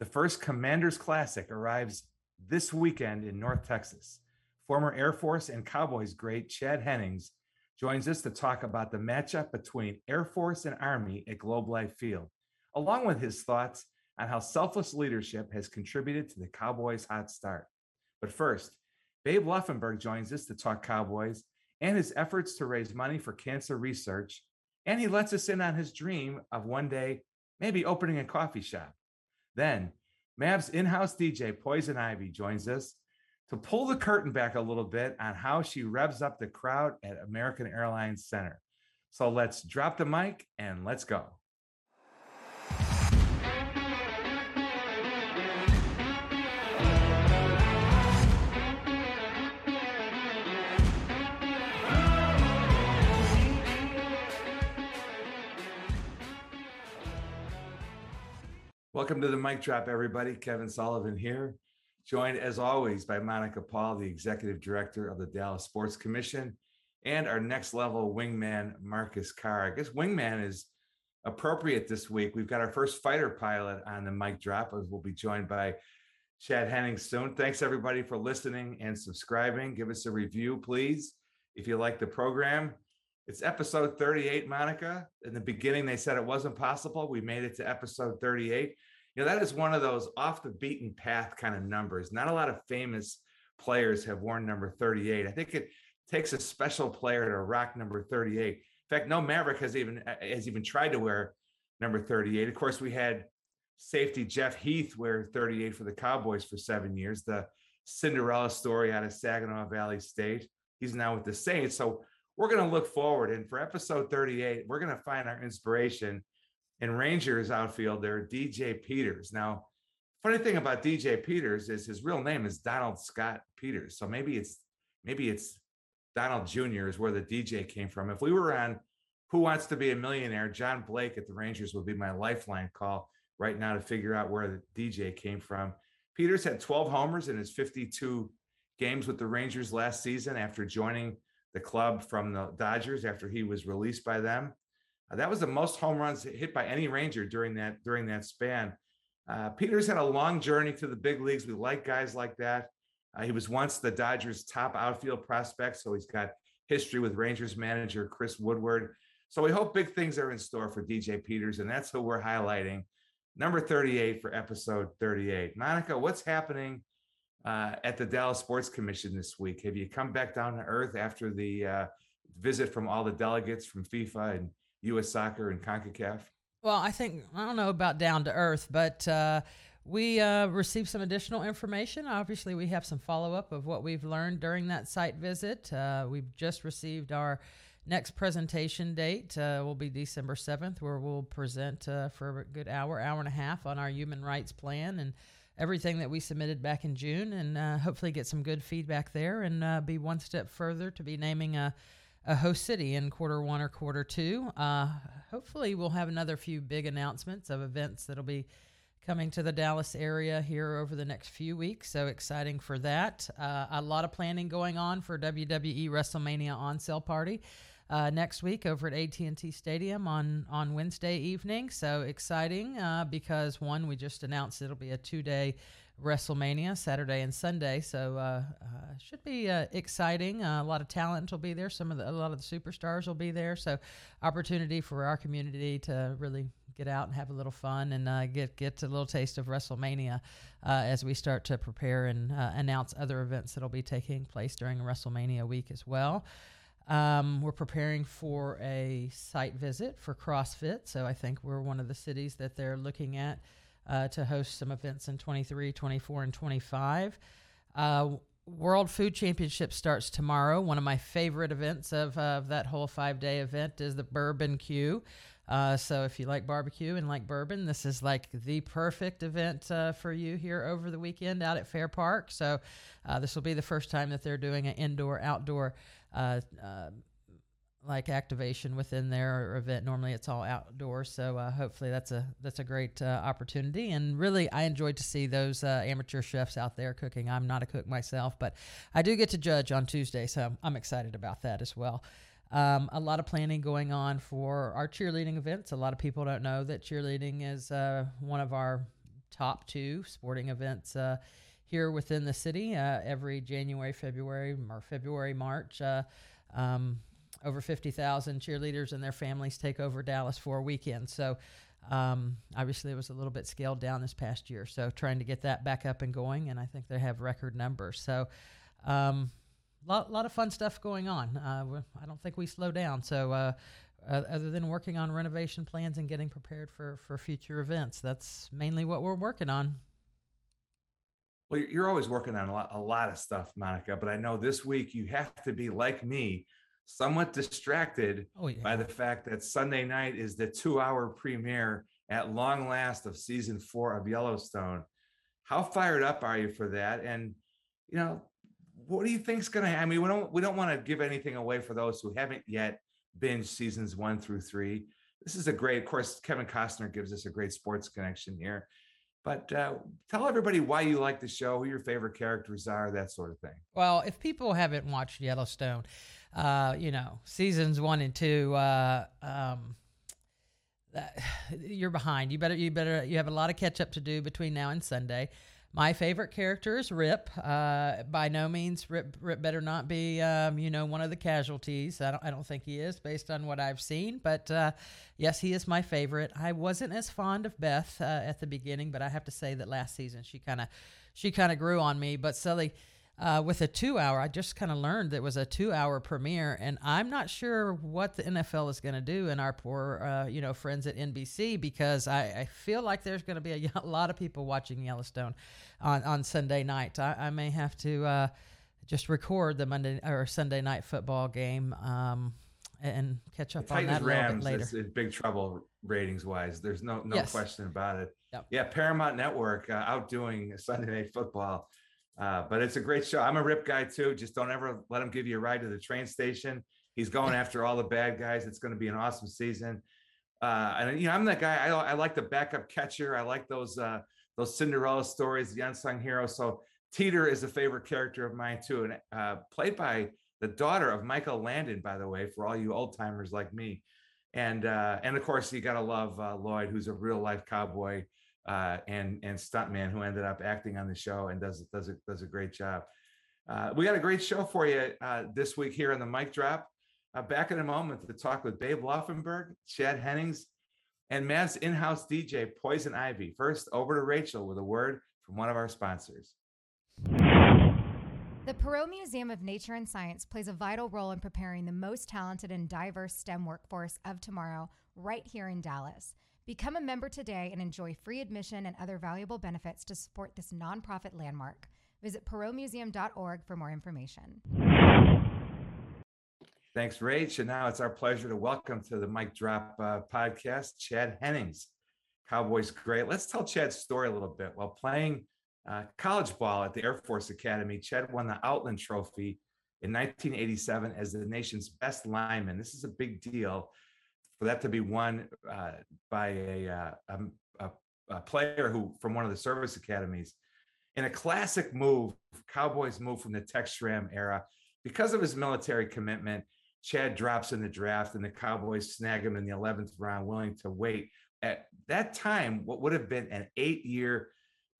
The first Commander's Classic arrives this weekend in North Texas. Former Air Force and Cowboys great Chad Hennings joins us to talk about the matchup between Air Force and Army at Globe Life Field, along with his thoughts on how selfless leadership has contributed to the Cowboys' hot start. But first, Babe Laufenberg joins us to talk Cowboys and his efforts to raise money for cancer research, and he lets us in on his dream of one day maybe opening a coffee shop. Then, Mavs in-house DJ Poizon Ivy joins us to pull the curtain back a little bit on how she revs up the crowd at American Airlines Center. So let's drop the mic and let's go. Welcome to the Mic Drop, everybody. Kevin Sullivan here, joined as always by Monica Paul, the Executive Director of the Dallas Sports Commission, and our next level wingman, Marcus Carr. I guess wingman is appropriate this week. We've got our first fighter pilot on the Mic Drop, as we'll be joined by Chad Hennings soon. Thanks, everybody, for listening and subscribing. Give us a review, please, if you like the program. It's episode 38, Monica. In the beginning, they said it wasn't possible. We made it to episode 38. You know, that is one of those off the beaten path kind of numbers. Not a lot of famous players have worn number 38. I think it takes a special player to rock number 38. In fact, no Maverick has even tried to wear number 38. Of course, we had safety Jeff Heath wear 38 for the Cowboys for 7 years, the Cinderella story out of Saginaw Valley State. He's now with the Saints. So we're going to look forward, and for episode 38, we're going to find our inspiration in Rangers outfielder DJ Peters. Now, funny thing about DJ Peters is his real name is Donald Scott Peters. So maybe it's Donald Jr. is where the DJ came from. If we were on Who Wants to Be a Millionaire, John Blake at the Rangers would be my lifeline call right now to figure out where the DJ came from. Peters had 12 homers in his 52 games with the Rangers last season after joining the club from the Dodgers after he was released by them. That was the most home runs hit by any Ranger during that span. Peters had a long journey to the big leagues. We like guys like that. He was once the Dodgers' top outfield prospect, so he's got history with Rangers manager Chris Woodward. So we hope big things are in store for DJ Peters, and that's who we're highlighting. Number 38 for episode 38. Monica, what's happening at the Dallas Sports Commission this week? Have you come back down to earth after the visit from all the delegates from FIFA and U.S. Soccer and CONCACAF? Well, I don't know about down to earth, but we received some additional information. Obviously, we have some follow-up of what we've learned during that site visit. We've just received our next presentation date. Will be December 7th, where we'll present for a good hour and a half on our human rights plan and everything that we submitted back in June, and hopefully get some good feedback there and be one step further to be naming a host city in quarter one or quarter two. Hopefully we'll have another few big announcements of events that'll be coming to the Dallas area here over the next few weeks. So exciting for that. A lot of planning going on for WWE WrestleMania on sale party next week over at AT&T Stadium on Wednesday evening. So exciting because one, we just announced it'll be a two-day WrestleMania, Saturday and Sunday. So should be exciting. A lot of talent will be there. A lot of the superstars will be there. So opportunity for our community to really get out and have a little fun and get a little taste of WrestleMania as we start to prepare and announce other events that'll be taking place during WrestleMania week as well. We're preparing for a site visit for CrossFit. So I think we're one of the cities that they're looking at to host some events in 23, 24, and 25. World Food Championship starts tomorrow. One of my favorite events of that whole 5-day event is the Bourbon Q. So if you like barbecue and like bourbon, this is like the perfect event for you here over the weekend out at Fair Park. So this will be the first time that they're doing an indoor-outdoor like activation within their event. Normally it's all outdoors, so hopefully that's a great opportunity. And really, I enjoyed to see those amateur chefs out there cooking. I'm not a cook myself, but I do get to judge on Tuesday, so I'm excited about that as well. A lot of planning going on for our cheerleading events. A lot of people don't know that cheerleading is one of our top two sporting events here within the city every January, February, March. Over 50,000 cheerleaders and their families take over Dallas for a weekend. So obviously it was a little bit scaled down this past year. So trying to get that back up and going, and I think they have record numbers. So lot of fun stuff going on. I don't think we slow down. So other than working on renovation plans and getting prepared for future events, that's mainly what we're working on. Well, you're always working on a lot of stuff, Monica, but I know this week you have to be like me, somewhat distracted by the fact that Sunday night is the 2-hour premiere at long last of season 4 of Yellowstone. How fired up are you for that? And, you know, what do you think's going to happen? I mean, we don't want to give anything away for those who haven't yet binged seasons 1 through 3. This is a great, of course, Kevin Costner gives us a great sports connection here. But tell everybody why you like the show, who your favorite characters are, that sort of thing. Well, if people haven't watched Yellowstone, seasons 1 and 2, you're behind. You have a lot of catch up to do between now and Sunday. My favorite character is Rip. By no means, Rip better not be, one of the casualties. I don't think he is, based on what I've seen. But yes, he is my favorite. I wasn't as fond of Beth at the beginning, but I have to say that last season she kind of grew on me. But Sully, with a 2-hour, I just kind of learned that it was a 2-hour premiere, and I'm not sure what the NFL is going to do and our poor, friends at NBC, because I feel like there's going to be a lot of people watching Yellowstone on Sunday night. I may have to just record the Monday or Sunday night football game and catch up on that a little bit later. It's in big trouble ratings-wise. There's no yes. question about it. Yep. Yeah, Paramount Network outdoing Sunday night football. But it's a great show. I'm a Rip guy too. Just don't ever let him give you a ride to the train station. He's going after all the bad guys. It's going to be an awesome season. And I'm that guy. I like the backup catcher. I like those Cinderella stories, the unsung hero. So Teeter is a favorite character of mine too. And played by the daughter of Michael Landon, by the way, for all you old timers like me. And of course you got to love Lloyd, who's a real life cowboy. And stuntman who ended up acting on the show and does a great job. We got a great show for you this week here on the Mic Drop. Back in a moment to talk with Babe Laufenberg, Chad Hennings, and Mavs in-house DJ Poizon Ivy. First, over to Rachel with a word from one of our sponsors. The Perot Museum of Nature and Science plays a vital role in preparing the most talented and diverse STEM workforce of tomorrow right here in Dallas. Become a member today and enjoy free admission and other valuable benefits to support this nonprofit landmark. Visit PerotMuseum.org for more information. Thanks, Rach. And now it's our pleasure to welcome to the Mic Drop podcast, Chad Hennings, Cowboys great. Let's tell Chad's story a little bit. While playing college ball at the Air Force Academy, Chad won the Outland Trophy in 1987 as the nation's best lineman. This is a big deal. For that to be won by a player who from one of the service academies, in a classic move, Cowboys move from the TechSRAM era. Because of his military commitment, Chad drops in the draft, and the Cowboys snag him in the 11th round, willing to wait. At that time, what would have been an 8-year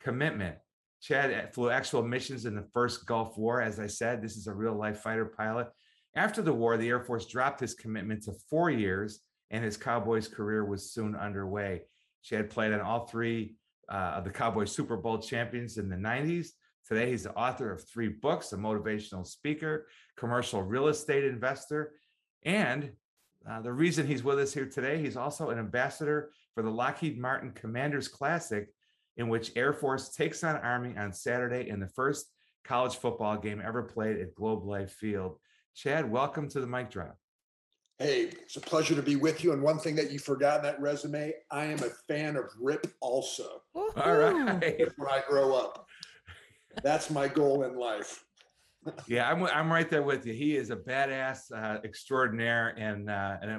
commitment. Chad flew actual missions in the first Gulf War. As I said, this is a real-life fighter pilot. After the war, the Air Force dropped his commitment to 4 years, and his Cowboys career was soon underway. Chad played on all three of the Cowboys Super Bowl champions in the 90s. Today, he's the author of 3 books, a motivational speaker, commercial real estate investor, and the reason he's with us here today, he's also an ambassador for the Lockheed Martin Commander's Classic, in which Air Force takes on Army on Saturday in the first college football game ever played at Globe Life Field. Chad, welcome to the Mic Drop. Hey, it's a pleasure to be with you. And one thing that you forgot in that resume, I am a fan of Rip also. Woo-hoo. All right. When I grow up, that's my goal in life. Yeah, I'm right there with you. He is a badass extraordinaire,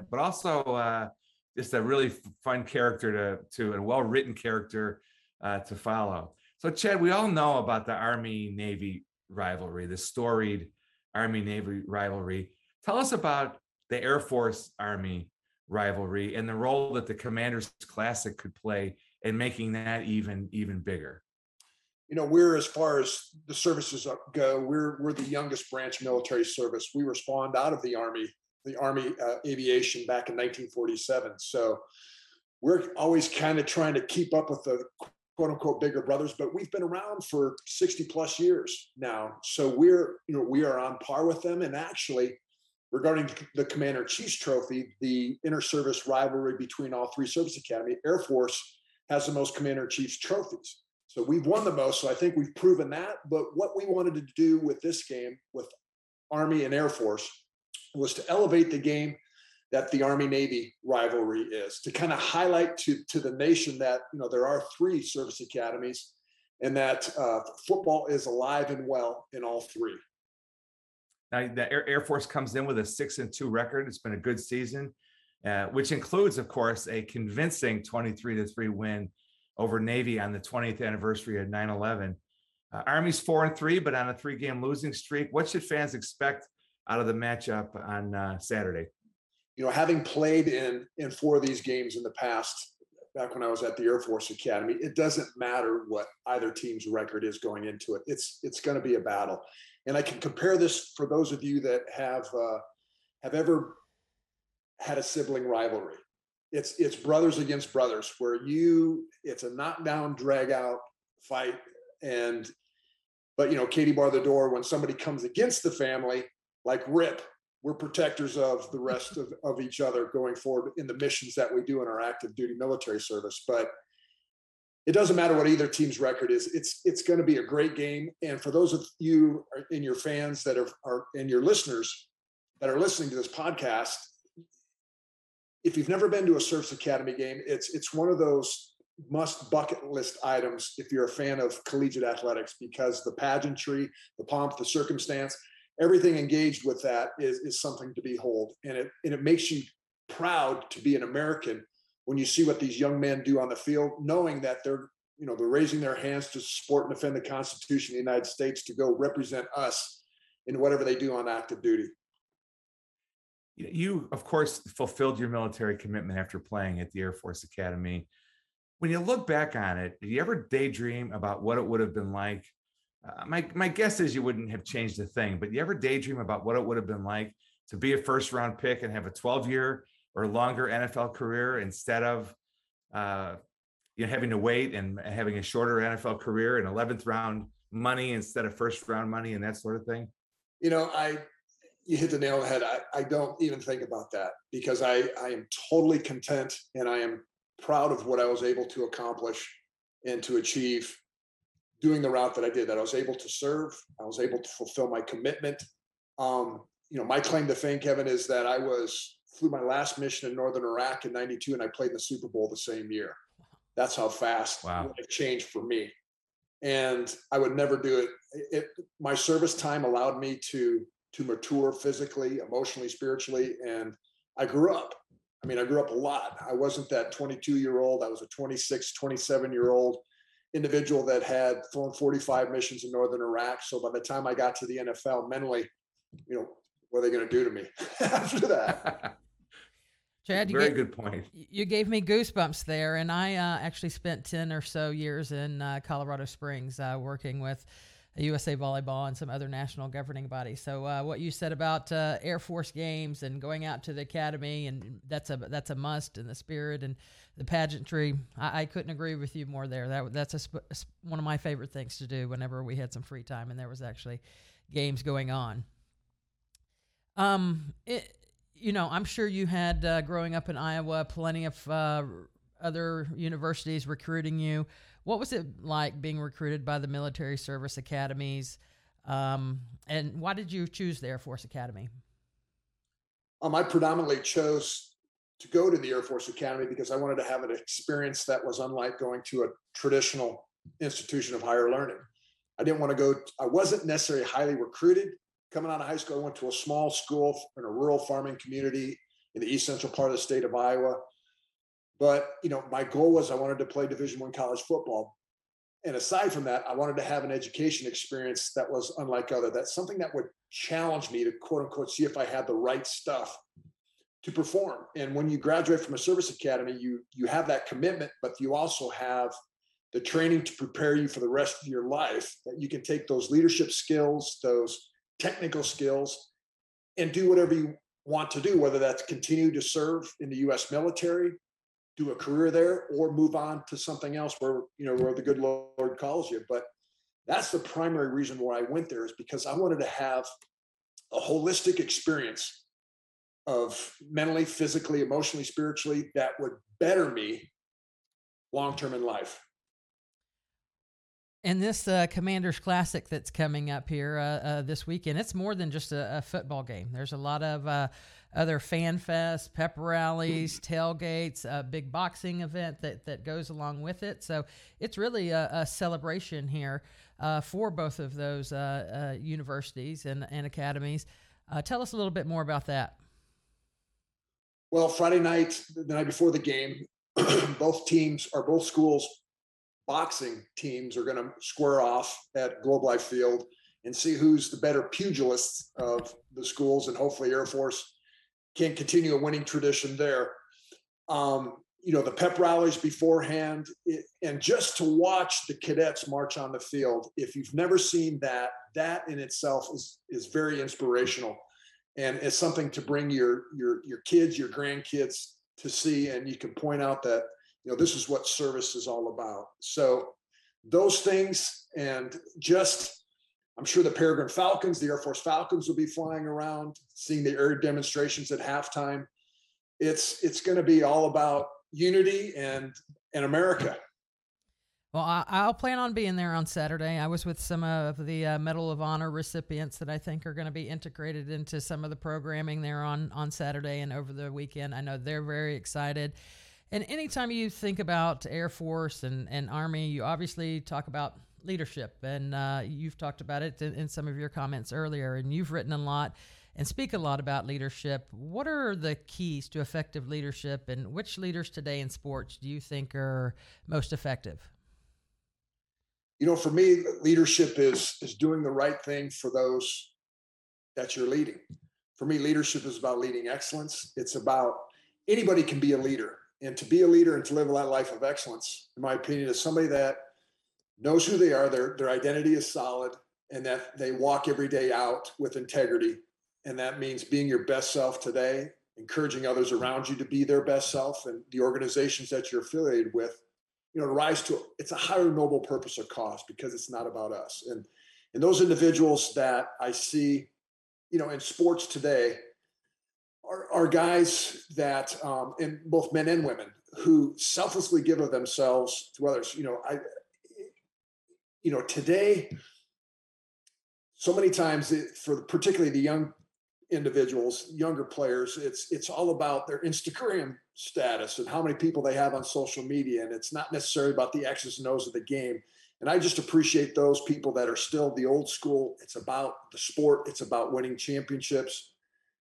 but also just a really fun character and well-written character to follow. So, Chad, we all know about the Army-Navy rivalry, the storied Army-Navy rivalry. Tell us about the Air Force Army rivalry and the role that the Commander's Classic could play and making that even bigger? You know, we're, as far as the services go, we're the youngest branch military service. We were spawned out of the Army aviation back in 1947. So we're always kind of trying to keep up with the quote unquote bigger brothers, but we've been around for 60 plus years now. So we are on par with them. And actually, regarding the Commander-in-Chief's trophy, the inter-service rivalry between all three service academy, Air Force has the most Commander-in-Chief's trophies. So we've won the most, so I think we've proven that. But what we wanted to do with this game, with Army and Air Force, was to elevate the game that the Army-Navy rivalry is, to kind of highlight to the nation that, you know, there are three service academies and that football is alive and well in all three. Now, the Air Force comes in with a 6-2 record. It's been a good season, which includes, of course, a convincing 23-3 win over Navy on the 20th anniversary of 9/11. Army's 4-3, but on a 3-game losing streak. What should fans expect out of the matchup on Saturday? You know, having played in 4 of these games in the past, back when I was at the Air Force Academy, it doesn't matter what either team's record is going into it. It's going to be a battle. And I can compare this for those of you that have ever had a sibling rivalry. It's brothers against brothers, where it's a knockdown, drag out fight. But you know, Katie bar the door, when somebody comes against the family, like Rip, we're protectors of the rest of each other going forward in the missions that we do in our active duty military service. But it doesn't matter what either team's record is. It's going to be a great game. And for those of you and your fans that are and your listeners that are listening to this podcast, if you've never been to a service academy game, it's one of those must bucket list items if you're a fan of collegiate athletics, because the pageantry, the pomp, the circumstance, everything engaged with that is something to behold. And it makes you proud to be an American when you see what these young men do on the field, knowing that they're raising their hands to support and defend the Constitution of the United States, to go represent us in whatever they do on active duty. You, of course, fulfilled your military commitment after playing at the Air Force Academy. When you look back on it, did you ever daydream about what it would have been like? My guess is you wouldn't have changed a thing, but you ever daydream about what it would have been like to be a first-round pick and have a 12-year or longer NFL career instead of having to wait and having a shorter NFL career and 11th round money instead of first round money and that sort of thing? You know, you hit the nail on the head. I don't even think about that, because I am totally content and I am proud of what I was able to accomplish and to achieve doing the route that I did, that I was able to serve. I was able to fulfill my commitment. My claim to fame, Kevin, is that I flew my last mission in northern Iraq in 92, and I played in the Super Bowl the same year. That's how fast it changed for me. And I would never do it. My service time allowed me to mature physically, emotionally, spiritually, and I grew up. I mean, I grew up a lot. I wasn't that 22-year-old. I was a 26, 27-year-old individual that had flown 45 missions in northern Iraq. So by the time I got to the NFL, mentally, you know, what are they going to do to me after that? Chad, good point. You gave me goosebumps there. And I actually spent 10 or so years in Colorado Springs working with USA Volleyball and some other national governing bodies. So what you said about Air Force games and going out to the academy, and that's a must, in the spirit and the pageantry, I couldn't agree with you more there. That's one of my favorite things to do whenever we had some free time and there was actually games going on. I'm sure you had, growing up in Iowa, plenty of other universities recruiting you. What was it like being recruited by the military service academies? And why did you choose the Air Force Academy? I predominantly chose to go to the Air Force Academy because I wanted to have an experience that was unlike going to a traditional institution of higher learning. I wasn't necessarily highly recruited. Coming out of high school, I went to a small school in a rural farming community in the east central part of the state of Iowa. But, you know, my goal was I wanted to play Division I college football. And aside from that, I wanted to have an education experience that was unlike other. That's something that would challenge me to, quote unquote, see if I had the right stuff to perform. And when you graduate from a service academy, you have that commitment, but you also have the training to prepare you for the rest of your life, that you can take those leadership skills, those technical skills, and do whatever you want to do, whether that's continue to serve in the U.S. military, do a career there, or move on to something else where, you know, where the good Lord calls you. But that's the primary reason why I went there, is because I wanted to have a holistic experience of mentally, physically, emotionally, spiritually, that would better me long-term in life. And this Commander's Classic that's coming up here this weekend, it's more than just a football game. There's a lot of other fan fests, pep rallies, tailgates, a big boxing event that goes along with it. So it's really a celebration here for both of those universities and academies. Tell us a little bit more about that. Well, Friday night, the night before the game, both schools' boxing teams are going to square off at Globe Life Field and see who's the better pugilists of the schools, and hopefully Air Force can continue a winning tradition there. You know, the pep rallies beforehand, and just to watch the cadets march on the field, if you've never seen that, that in itself is very inspirational, and it's something to bring your kids, your grandkids to see, and you can point out that, you know, this is what service is all about. So those things, and just, I'm sure the Peregrine Falcons, the Air Force Falcons will be flying around, seeing the air demonstrations at halftime. It's going to be all about unity and America. Well, I'll plan on being there on Saturday. I was with some of the Medal of Honor recipients that I think are going to be integrated into some of the programming there on Saturday and over the weekend. I know they're very excited. And anytime you think about Air Force and Army, you obviously talk about leadership, and you've talked about it in some of your comments earlier, and you've written a lot and speak a lot about leadership. What are the keys to effective leadership, and which leaders today in sports do you think are most effective? You know, for me, leadership is doing the right thing for those that you're leading. For me, leadership is about leading excellence. It's about anybody can be a leader. And to be a leader and to live that life of excellence, in my opinion, is somebody that knows who they are, their identity is solid, and that they walk every day out with integrity. And that means being your best self today, encouraging others around you to be their best self, and the organizations that you're affiliated with, you know, to rise to, it's a higher noble purpose or cause, because it's not about us. And those individuals that I see, you know, in sports today, are guys that, and both men and women, who selflessly give of themselves to others. You know, today, so many times, for particularly the young individuals, younger players, it's all about their Instagram status and how many people they have on social media, and it's not necessarily about the X's and O's of the game. And I just appreciate those people that are still the old school. It's about the sport. It's about winning championships.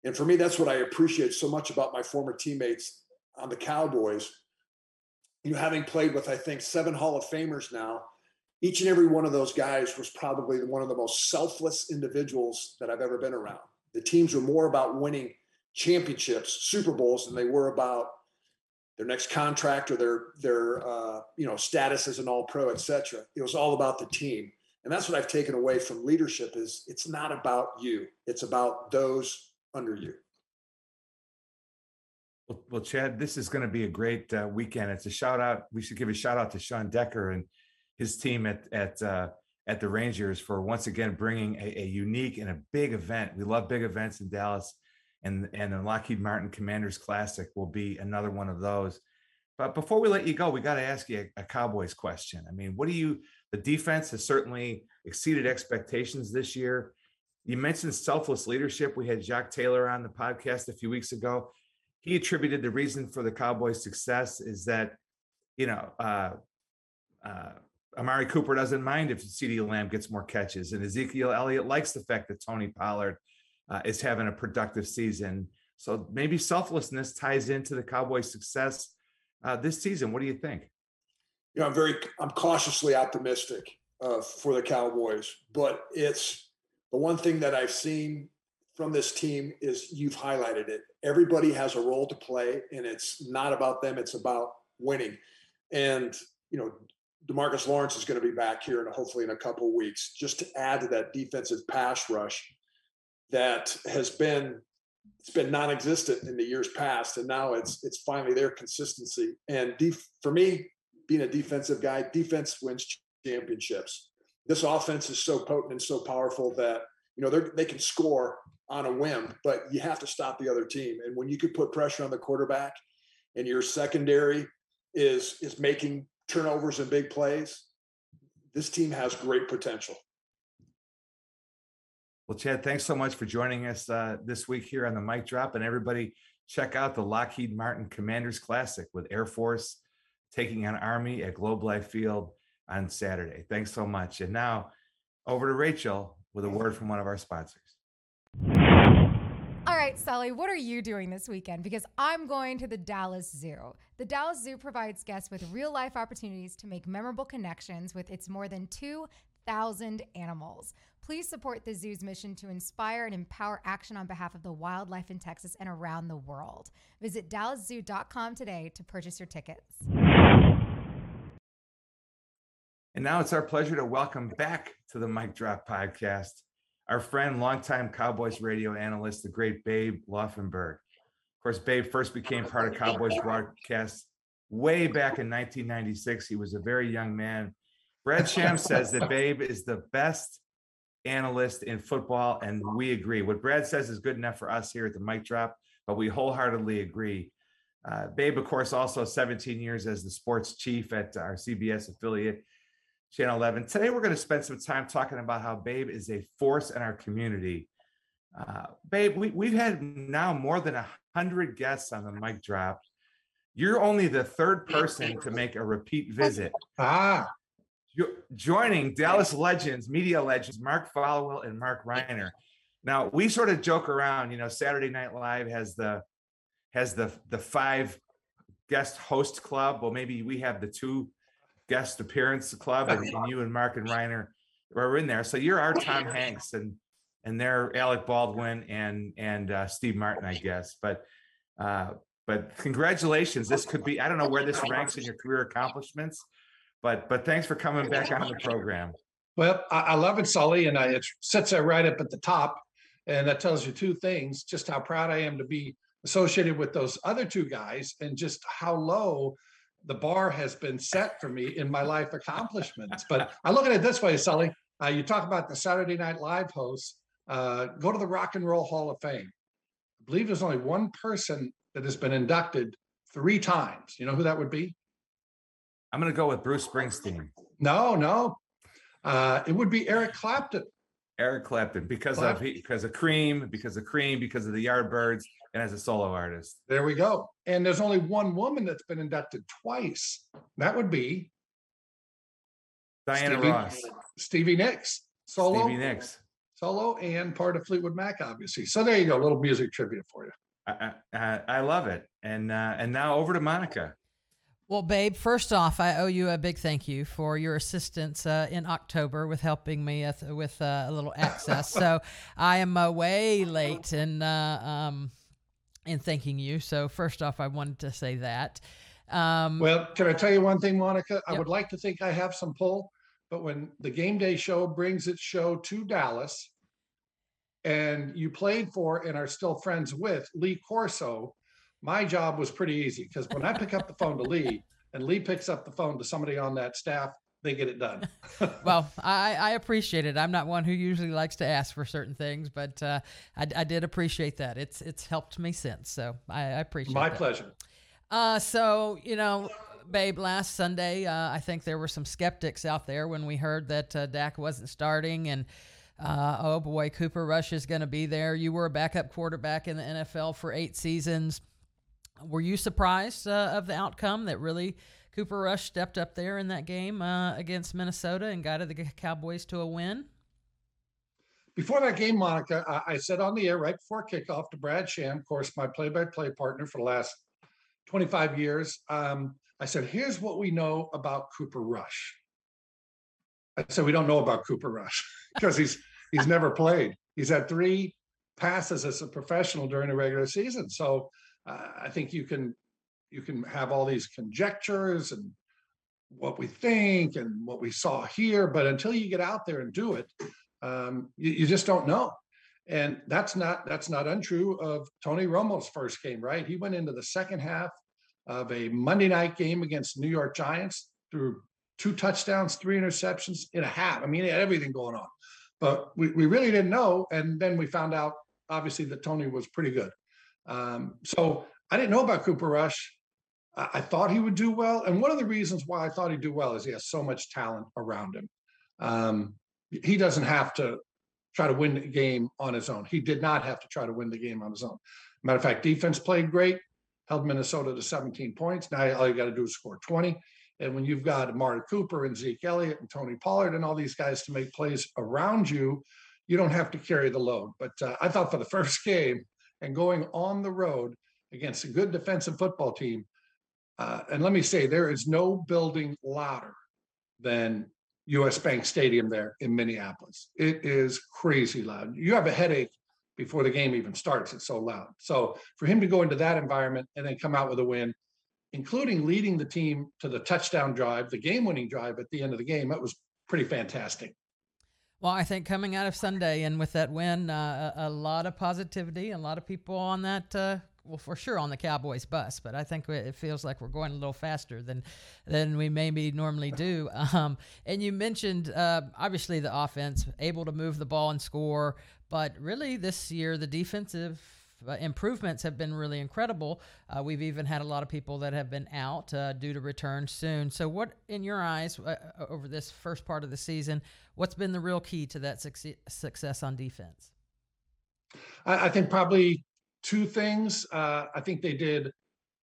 And for me, that's what I appreciate so much about my former teammates on the Cowboys. You know, having played with, I think, 7 Hall of Famers now, each and every one of those guys was probably one of the most selfless individuals that I've ever been around. The teams were more about winning championships, Super Bowls, than they were about their next contract or their status as an all-pro, et cetera. It was all about the team. And that's what I've taken away from leadership, is it's not about you. It's about those under you. Well, Chad, this is going to be a great weekend. It's a shout out. We should give a shout out to Sean Decker and his team at the Rangers for once again bringing a unique and a big event. We love big events in Dallas, and the Lockheed Martin Commander's Classic will be another one of those. But before we let you go, we got to ask you a Cowboys question. I mean, the defense has certainly exceeded expectations this year. You mentioned selfless leadership. We had Jacques Taylor on the podcast a few weeks ago. He attributed the reason for the Cowboys' success is that, Amari Cooper doesn't mind if CeeDee Lamb gets more catches, and Ezekiel Elliott likes the fact that Tony Pollard is having a productive season. So maybe selflessness ties into the Cowboys' success this season. What do you think? You know, I'm cautiously optimistic for the Cowboys, but it's the one thing that I've seen from this team is you've highlighted it. Everybody has a role to play, and it's not about them. It's about winning. And, you know, DeMarcus Lawrence is going to be back here and hopefully in a couple of weeks, just to add to that defensive pass rush that has been, it's been non-existent in the years past. And now it's finally their consistency. And for me, being a defensive guy, defense wins championships. This offense is so potent and so powerful that, you know, they can score on a whim, but you have to stop the other team. And when you could put pressure on the quarterback and your secondary is making turnovers and big plays, this team has great potential. Well, Chad, thanks so much for joining us this week here on the Mic Drop. And everybody, check out the Lockheed Martin Commander's Classic with Air Force taking on Army at Globe Life Field on Saturday. Thanks so much. And now over to Rachel with a word from one of our sponsors. All right, Sully, what are you doing this weekend? Because I'm going to the Dallas Zoo. The Dallas Zoo provides guests with real-life opportunities to make memorable connections with its more than 2,000 animals. Please support the zoo's mission to inspire and empower action on behalf of the wildlife in Texas and around the world. Visit DallasZoo.com today to purchase your tickets. And now it's our pleasure to welcome back to the Mic Drop podcast our friend, longtime Cowboys radio analyst, the great Babe Laufenberg. Of course, Babe first became part of Cowboys broadcasts way back in 1996. He was a very young man. Brad Sham says that Babe is the best analyst in football, and we agree. What Brad says is good enough for us here at the Mic Drop, but we wholeheartedly agree. Babe, of course, also 17 years as the sports chief at our CBS affiliate, Channel 11. Today, we're going to spend some time talking about how Babe is a force in our community. Babe, we've had now more than 100 guests on the Mic Drop. You're only the third person to make a repeat visit. You're joining Dallas legends, media legends, Mark Folwell and Mark Reiner. Now, we sort of joke around, you know, Saturday Night Live has the five guest host club. Well, maybe we have the two guest appearance club, and you and Mark and Reiner were in there. So you're our Tom Hanks, and they're Alec Baldwin and Steve Martin, I guess. But congratulations. This could be, I don't know where this ranks in your career accomplishments, but thanks for coming back on the program. Well, I love it, Sully, and it sits there right up at the top. And that tells you two things: just how proud I am to be associated with those other two guys, and just how low the bar has been set for me in my life accomplishments. But I look at it this way, Sully. You talk about the Saturday Night Live hosts. Go to the Rock and Roll Hall of Fame. I believe there's only one person that has been inducted three times. You know who that would be? I'm going to go with Bruce Springsteen. No. It would be Eric Clapton. Because of Cream, because of the Yardbirds, and as a solo artist. There we go. And there's only one woman that's been inducted twice. That would be Diana Ross. Stevie Nicks. Solo. Solo and part of Fleetwood Mac, obviously. So there you go. A little music trivia for you. I love it. And now over to Monica. Well, Babe, first off, I owe you a big thank you for your assistance in October with helping me with a little access. So I am way late in thanking you. So first off, I wanted to say that. Well, can I tell you one thing, Monica? Yep. I would like to think I have some pull, but when the Game Day Show brings its show to Dallas, and you played for and are still friends with Lee Corso, my job was pretty easy, because when I pick up the phone to Lee and Lee picks up the phone to somebody on that staff, they get it done. Well, I appreciate it. I'm not one who usually likes to ask for certain things, but I did appreciate that. It's helped me since, so I appreciate it. My pleasure. So, you know, Babe, last Sunday, I think there were some skeptics out there when we heard that Dak wasn't starting, and oh boy, Cooper Rush is going to be there. You were a backup quarterback in the NFL for 8 seasons. Were you surprised of the outcome that really Cooper Rush stepped up there in that game against Minnesota and guided the Cowboys to a win? Before that game, Monica, I said on the air right before kickoff to Brad Sham, of course, my play-by-play partner for the last 25 years, I said, here's what we know about Cooper Rush. I said, we don't know about Cooper Rush because he's never played. He's had 3 passes as a professional during a regular season. So I think you can have all these conjectures and what we think and what we saw here, but until you get out there and do it, you just don't know. And that's not untrue of Tony Romo's first game, right? He went into the second half of a Monday night game against New York Giants, threw 2 touchdowns, 3 interceptions in a half. I mean, he had everything going on, but we really didn't know. And then we found out, obviously, that Tony was pretty good. So I didn't know about Cooper Rush. I thought he would do well. And one of the reasons why I thought he'd do well is he has so much talent around him. He doesn't have to try to win the game on his own. He did not have to try to win the game on his own. Matter of fact, defense played great, held Minnesota to 17 points. Now all you got to do is score 20. And when you've got Amari Cooper and Zeke Elliott and Tony Pollard and all these guys to make plays around you, you don't have to carry the load. But I thought for the first game and going on the road against a good defensive football team, and let me say, there is no building louder than U.S. Bank Stadium there in Minneapolis. It is crazy loud. You have a headache before the game even starts. It's so loud. So for him to go into that environment and then come out with a win, including leading the team to the touchdown drive, the game-winning drive at the end of the game, that was pretty fantastic. Well, I think coming out of Sunday and with that win, a lot of positivity, a lot of people on that well, for sure on the Cowboys bus, but I think it feels like we're going a little faster than we maybe normally do. And you mentioned, obviously, the offense, able to move the ball and score, but really this year the defensive improvements have been really incredible. We've even had a lot of people that have been out due to return soon. So what, in your eyes, over this first part of the season, what's been the real key to that success on defense? I think probably 2 things. I think they did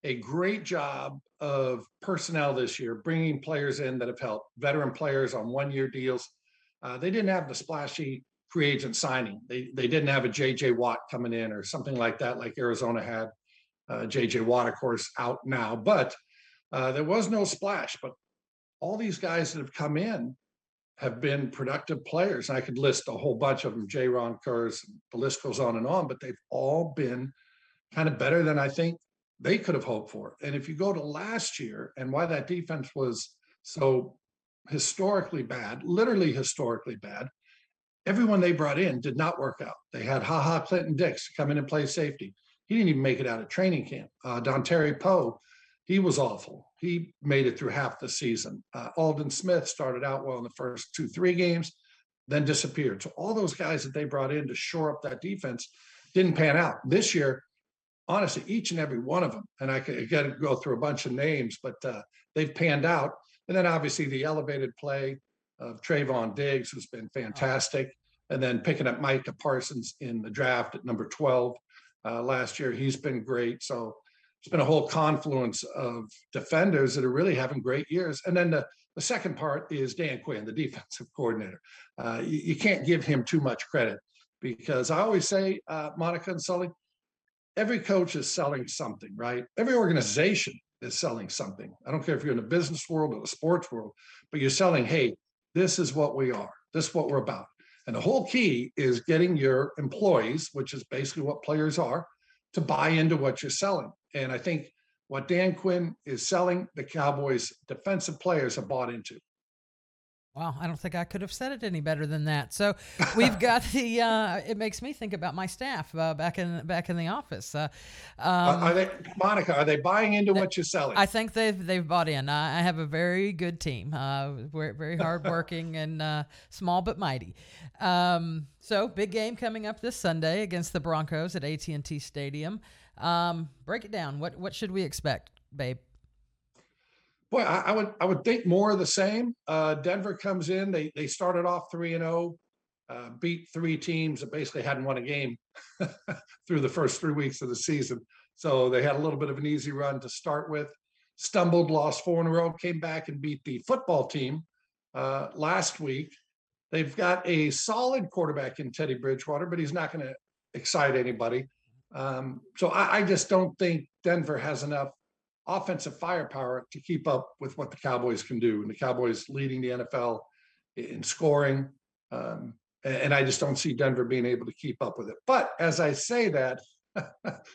a great job of personnel this year, bringing players in that have helped, veteran players on 1-year deals. They didn't have the splashy free agent signing. They didn't have a J.J. Watt coming in or something like that, like Arizona had. J.J. Watt, of course, out now. But there was no splash. But all these guys that have come in have been productive players. And I could list a whole bunch of them, J. Ron Kurz, the list goes on and on, but they've all been kind of better than I think they could have hoped for. And if you go to last year and why that defense was so historically bad, literally historically bad, everyone they brought in did not work out. They had Ha-Ha Clinton Dix come in and play safety. He didn't even make it out of training camp. Dontari Poe, he was awful. He made it through half the season. Alden Smith started out well in the first 2-3 games, then disappeared. So all those guys that they brought in to shore up that defense didn't pan out. This year, honestly, each and every one of them, and I could again go through a bunch of names, but they've panned out. And then obviously the elevated play of Trayvon Diggs, who's been fantastic, and then picking up Micah Parsons in the draft at number 12 last year. He's been great. So it's been a whole confluence of defenders that are really having great years. And then the second part is Dan Quinn, the defensive coordinator. You can't give him too much credit because I always say, Monica and Sully, every coach is selling something, right? Every organization is selling something. I don't care if you're in the business world or the sports world, but you're selling, hey, this is what we are. This is what we're about. And the whole key is getting your employees, which is basically what players are, to buy into what you're selling. And I think what Dan Quinn is selling, the Cowboys' defensive players have bought into. Wow, I don't think I could have said it any better than that. So we've got the. It makes me think about my staff back in the office. Are they, Monica? Are they buying into what you're selling? I think they've bought in. I have a very good team. We're very hardworking and small but mighty. So big game coming up this Sunday against the Broncos at AT&T Stadium. Break it down. What should we expect, babe? Boy, I would think more of the same. Denver comes in. They started off 3-0, beat 3 teams that basically hadn't won a game through the first 3 weeks of the season. So they had a little bit of an easy run to start with. Stumbled, lost 4 in a row, came back and beat the football team last week. They've got a solid quarterback in Teddy Bridgewater, but he's not going to excite anybody. So I just don't think Denver has enough offensive firepower to keep up with what the Cowboys can do. And the Cowboys leading the NFL in scoring, And I just don't see Denver being able to keep up with it. But as I say that,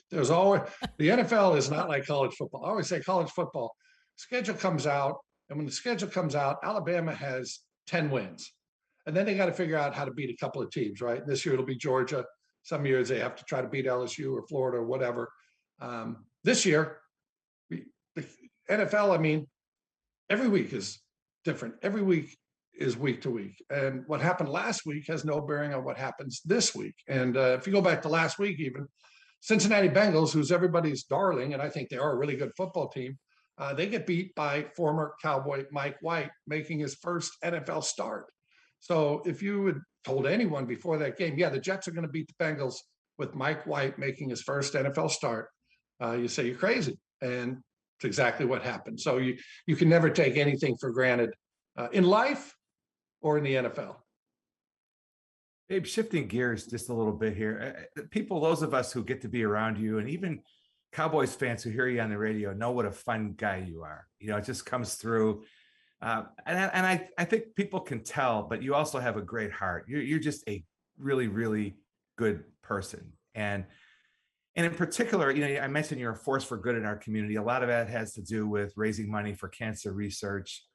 there's always, the NFL is not like college football. I always say college football, schedule comes out. And when the schedule comes out, Alabama has 10 wins. And then they got to figure out how to beat a couple of teams, right? This year it'll be Georgia. Some years they have to try to beat LSU or Florida or whatever. This year, the NFL, I mean, every week is different. Every week is week to week. And what happened last week has no bearing on what happens this week. And if you go back to last week even, Cincinnati Bengals, who's everybody's darling, and I think they are a really good football team, they get beat by former Cowboy Mike White, making his first NFL start. So if you had told anyone before that game, yeah, the Jets are going to beat the Bengals with Mike White making his first NFL start, you say you're crazy. And it's exactly what happened. So you can never take anything for granted in life or in the NFL. Babe, shifting gears just a little bit here. People, those of us who get to be around you and even Cowboys fans who hear you on the radio know what a fun guy you are. You know, it just comes through. And I think people can tell, but you also have a great heart. You're just a really, really good person. And in particular, you know, I mentioned you're a force for good in our community. A lot of that has to do with raising money for cancer research.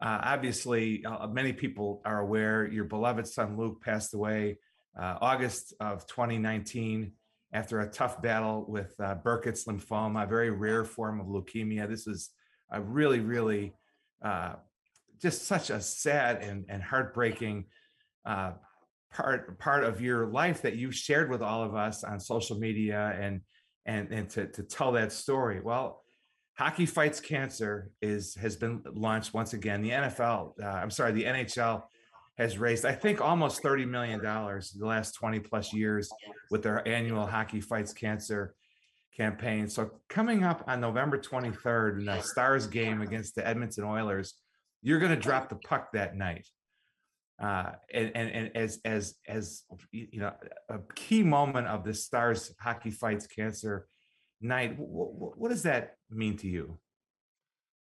Obviously, many people are aware your beloved son, Luke, passed away August of 2019 after a tough battle with Burkitt's lymphoma, a very rare form of leukemia. This is a really, really just such a sad and heartbreaking part of your life that you shared with all of us on social media and to tell that story. Well, Hockey Fights Cancer has been launched once again. The NHL has raised, I think, almost $30 million the last 20 plus years with their annual Hockey Fights Cancer campaign. So coming up on November 23rd in the Stars game against the Edmonton Oilers, you're going to drop the puck that night. And as you know, a key moment of the Stars Hockey Fights Cancer night, what does that mean to you?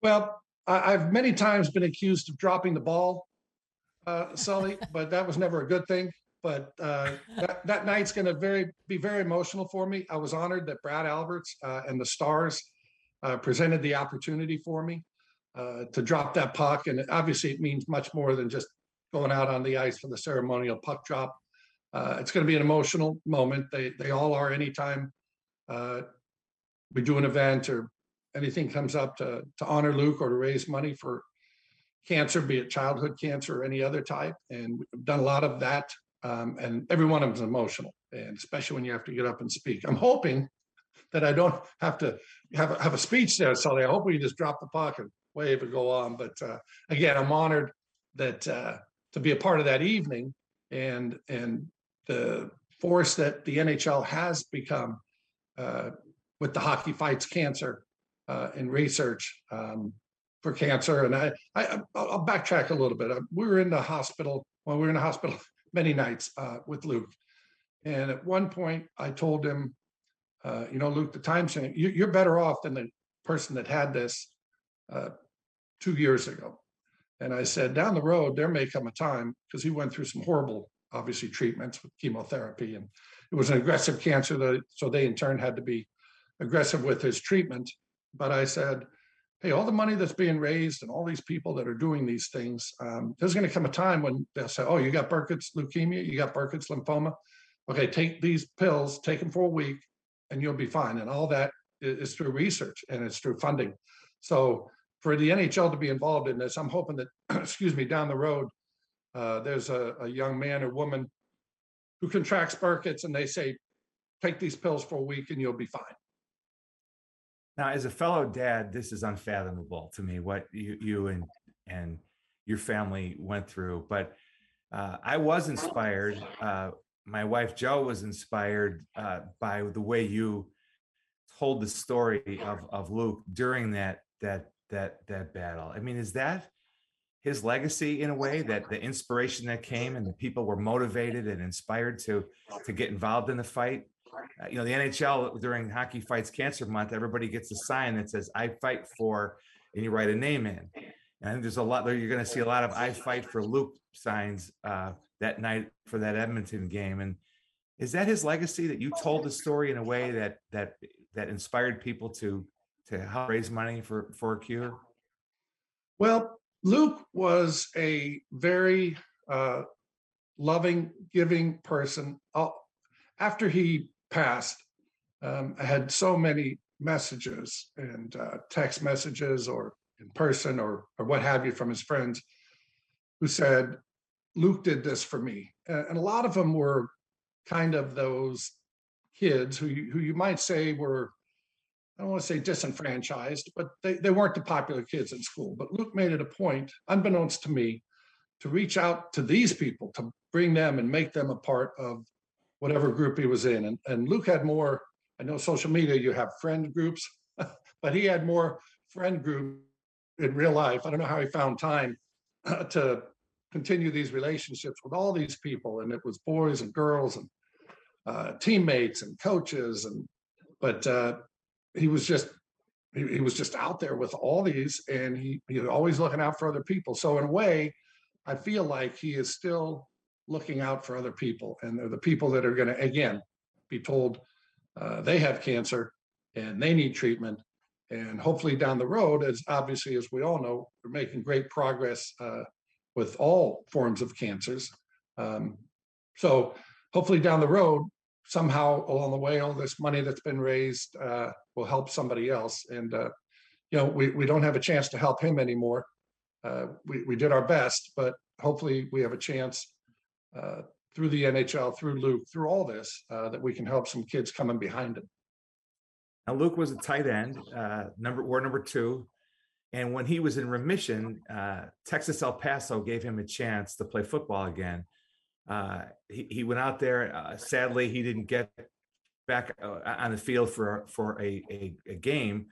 Well, I've many times been accused of dropping the ball, Sully, but that was never a good thing. But that night's going to be very emotional for me. I was honored that Brad Alberts and the Stars presented the opportunity for me to drop that puck. And obviously it means much more than just going out on the ice for the ceremonial puck drop. It's going to be an emotional moment. They all are anytime we do an event or anything comes up to honor Luke or to raise money for cancer, be it childhood cancer or any other type. And we've done a lot of that. And every one of them is emotional, and especially when you have to get up and speak. I'm hoping that I don't have to have a speech there, Sully. I hope we just drop the puck and wave and go on. But again, I'm honored that to be a part of that evening and the force that the NHL has become with the Hockey Fights Cancer and research for cancer. And I'll backtrack a little bit. We were in the hospital many nights with Luke. And at one point I told him, you know, Luke, the time saying you're better off than the person that had this 2 years ago. And I said, down the road, there may come a time, because he went through some horrible, obviously, treatments with chemotherapy. And it was an aggressive cancer, so they in turn had to be aggressive with his treatment. But I said, hey, all the money that's being raised and all these people that are doing these things, there's going to come a time when they'll say, oh, you got Burkitt's leukemia, you got Burkitt's lymphoma. Okay, take these pills, take them for a week, and you'll be fine. And all that is through research and it's through funding. So for the NHL to be involved in this, I'm hoping that, down the road, there's a young man or woman who contracts Burkitt's and they say, take these pills for a week and you'll be fine. Now, as a fellow dad, this is unfathomable to me, what you and your family went through. But I was inspired. My wife, Jo, was inspired by the way you told the story of Luke during that battle. I mean, is that his legacy in a way, that the inspiration that came and the people were motivated and inspired to get involved in the fight? You know, the NHL during Hockey Fights Cancer Month, everybody gets a sign that says, I fight for, and you write a name in. And I think there's a lot there. You're going to see a lot of "I fight for Luke" signs that night for that Edmonton game. And is that his legacy, that you told the story in a way that inspired people to help raise money for a cure? Well, Luke was a very loving, giving person. After he passed, I had so many messages and text messages or in person or what have you from his friends who said, Luke did this for me. And a lot of them were kind of those kids who you might say were, I don't want to say disenfranchised, but they weren't the popular kids in school. But Luke made it a point, unbeknownst to me, to reach out to these people, to bring them and make them a part of whatever group he was in. And Luke had more, I know social media, you have friend groups, but he had more friend groups in real life. I don't know how he found time to continue these relationships with all these people. And it was boys and girls and teammates and coaches. But he was just out there with all these, and he was always looking out for other people. So in a way, I feel like he is still looking out for other people, and they're the people that are going to, again, be told they have cancer and they need treatment. And hopefully down the road, as obviously as we all know, we're making great progress with all forms of cancers. So hopefully down the road, somehow along the way, all this money that's been raised will help somebody else. And, we don't have a chance to help him anymore. We did our best, but hopefully we have a chance through the NHL, through Luke, through all this, that we can help some kids coming behind him. Now, Luke was a tight end, number 2. And when he was in remission, Texas El Paso gave him a chance to play football again. He went out there. Sadly, he didn't get back on the field for a game,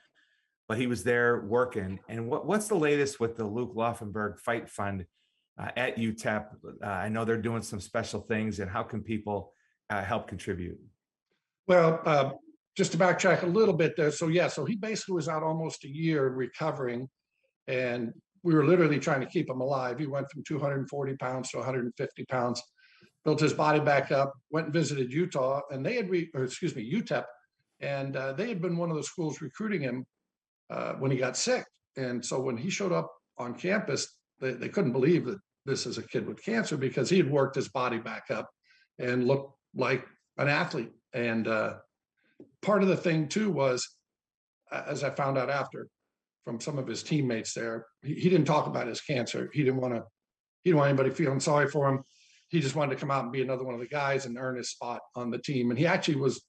but he was there working. And what's the latest with the Luke Laufenberg Fight Fund at UTEP? I know they're doing some special things. And how can people help contribute? Well, just to backtrack a little bit there. So he basically was out almost a year recovering, and we were literally trying to keep him alive. He went from 240 pounds to 150 pounds. Built his body back up, went and visited Utah, and they had, UTEP, and they had been one of the schools recruiting him when he got sick. And so when he showed up on campus, they couldn't believe that this is a kid with cancer, because he had worked his body back up and looked like an athlete. And part of the thing too was, as I found out after from some of his teammates there, he didn't talk about his cancer. He didn't want anybody feeling sorry for him. He just wanted to come out and be another one of the guys and earn his spot on the team. And he actually was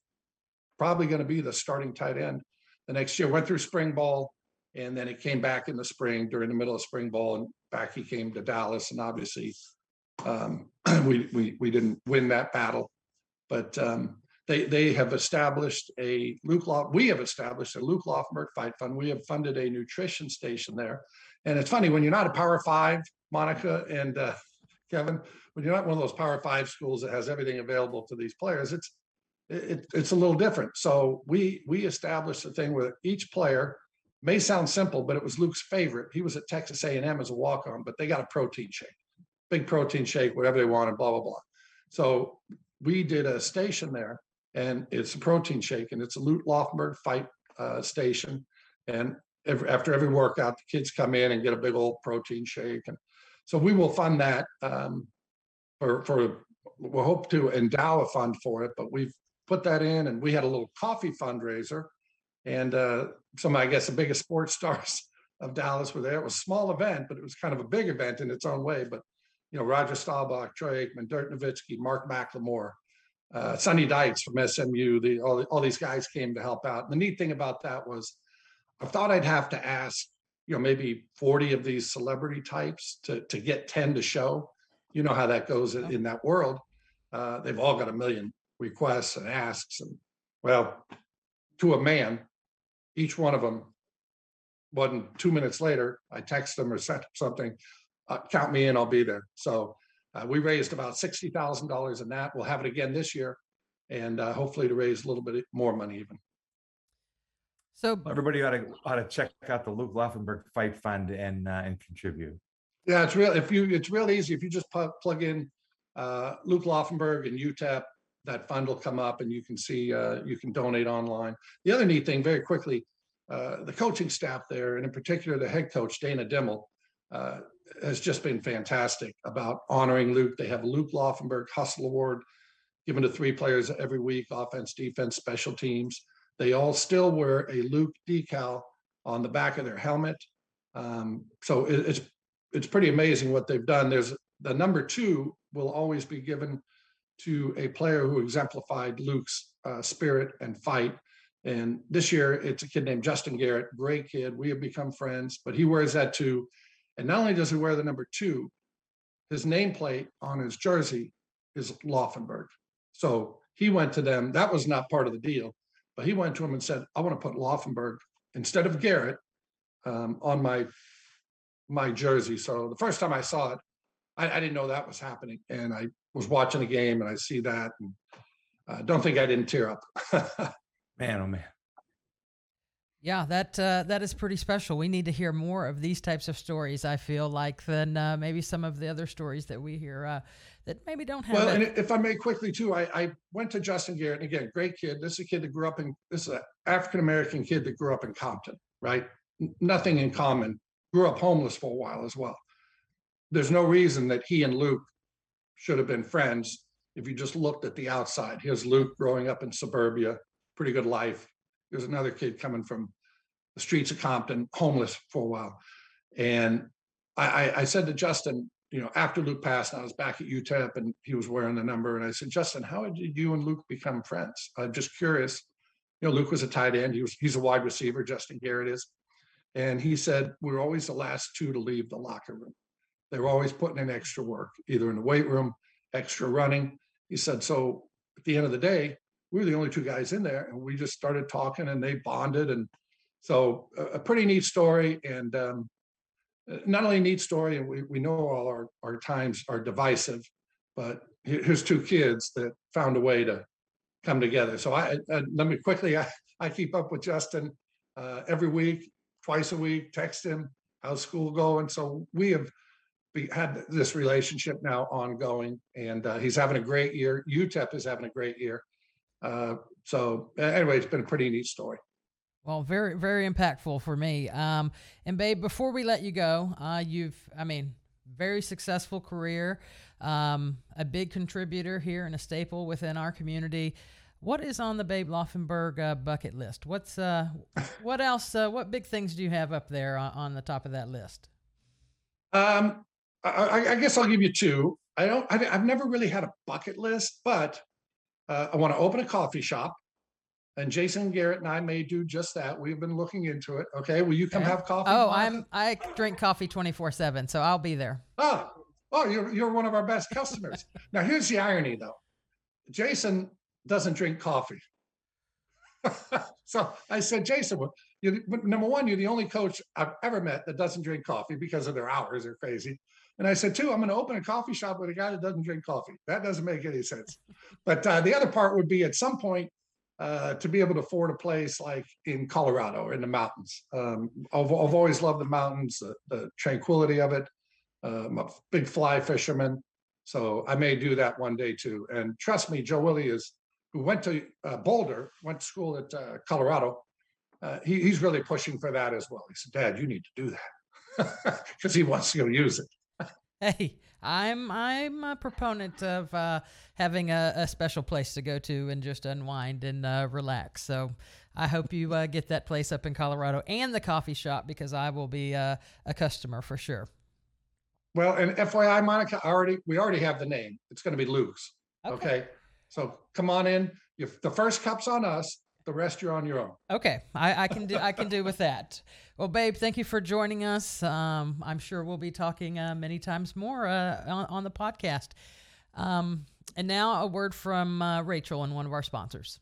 probably going to be the starting tight end the next year. Went through spring ball, and then he came back in the spring, during the middle of spring ball, and back he came to Dallas. And obviously we didn't win that battle, but we have established a Luke Laufenberg Fight Fund. We have funded a nutrition station there. And it's funny, when you're not a Power Five, Monica and Kevin, when you're not one of those Power Five schools that has everything available to these players, it's a little different. So we established a thing where each player, may sound simple, but it was Luke's favorite. He was at Texas A&M as a walk-on, but they got a protein shake, big protein shake, whatever they wanted, blah, blah, blah. So we did a station there, and it's a protein shake, and it's a Luke Laufenberg Fight station. And after every workout, the kids come in and get a big old protein shake. And so we will fund that. We'll hope to endow a fund for it, but we've put that in, and we had a little coffee fundraiser, and I guess the biggest sports stars of Dallas were there. It was a small event, but it was kind of a big event in its own way. But, Roger Staubach, Troy Aikman, Dirk Nowitzki, Mark McLemore, Sonny Dykes from SMU, all these guys came to help out. And the neat thing about that was, I thought I'd have to ask, maybe 40 of these celebrity types to get 10 to show. You know how that goes in that world. They've all got a million requests and asks. And, well, to a man, each one of them, wasn't 2 minutes later, I text them or sent something, count me in, I'll be there. So we raised about $60,000 in that. We'll have it again this year, and hopefully to raise a little bit more money even. So everybody ought to check out the Luke Laufenberg Fight Fund and contribute. Yeah, it's real. It's real easy. If you just plug in Luke Laufenberg and UTEP, that fund will come up, and you can see you can donate online. The other neat thing, very quickly, the coaching staff there, and in particular the head coach Dana Dimmel, has just been fantastic about honoring Luke. They have a Luke Laufenberg Hustle Award given to 3 players every week: offense, defense, special teams. They all still wear a Luke decal on the back of their helmet. So it's pretty amazing what they've done. There's the number 2 will always be given to a player who exemplified Luke's spirit and fight. And this year it's a kid named Justin Garrett, great kid. We have become friends, but he wears that too. And not only does he wear the number 2, his nameplate on his jersey is Laufenberg. So he went to them. That was not part of the deal. But he went to him and said, I want to put Laufenberg instead of Garrett on my jersey. So the first time I saw it, I didn't know that was happening. And I was watching the game and I see that. And I don't think I didn't tear up. Man, oh, man. Yeah, that is pretty special. We need to hear more of these types of stories, I feel like, than maybe some of the other stories that we hear that maybe don't have. Well, and if I may quickly, too, I went to Justin Garrett. And again, great kid. This is a kid that grew up in – this is an African-American kid that grew up in Compton, right? Nothing in common. Grew up homeless for a while as well. There's no reason that he and Luke should have been friends if you just looked at the outside. Here's Luke growing up in suburbia, pretty good life. There's another kid coming from the streets of Compton, homeless for a while. And I said to Justin, you know, after Luke passed, and I was back at UTEP and he was wearing the number. And I said, Justin, how did you and Luke become friends? I'm just curious. You know, Luke was a tight end. He's a wide receiver. Justin Garrett is. And he said, we're always the last 2 to leave the locker room. They were always putting in extra work, either in the weight room, extra running. He said, so at the end of the day, we were the only 2 guys in there, and we just started talking and they bonded. And so a pretty neat story. And not only a neat story, and we know all our times are divisive, but here's 2 kids that found a way to come together. So let me quickly, I keep up with Justin every week, twice a week, text him, how's school going? So we had this relationship now ongoing, and he's having a great year. UTEP is having a great year. So anyway, it's been a pretty neat story. Well, very, very impactful for me. And Babe, before we let you go, very successful career, a big contributor here and a staple within our community. What is on the Babe Laufenberg bucket list? What else, what big things do you have up there on the top of that list? I guess I'll give you 2. I've never really had a bucket list, but I want to open a coffee shop, and Jason Garrett and I may do just that. We've been looking into it. Okay, will you come have coffee? Oh, I drink coffee 24/7, so I'll be there. Oh, you're one of our best customers. Now, here's the irony, though. Jason doesn't drink coffee, so I said, Jason, number 1, you're the only coach I've ever met that doesn't drink coffee because of their hours are crazy. And I said, 2, I'm going to open a coffee shop with a guy that doesn't drink coffee. That doesn't make any sense. But the other part would be at some point to be able to afford a place like in Colorado or in the mountains. I've always loved the mountains, the tranquility of it. I'm a big fly fisherman. So I may do that one day too. And trust me, Joe Willie who went to Boulder, went to school at Colorado. He's really pushing for that as well. He said, Dad, you need to do that because he wants to go use it. Hey, I'm a proponent of having a special place to go to and just unwind and relax. So I hope you get that place up in Colorado and the coffee shop, because I will be a customer for sure. Well, and FYI, Monica, we already have the name. It's going to be Luke's. Okay. So come on in. If the first cup's on us. The rest you're on your own. Okay. I can do with that. Well, Babe, thank you for joining us. I'm sure we'll be talking many times more on the podcast. And now a word from Rachel and one of our sponsors.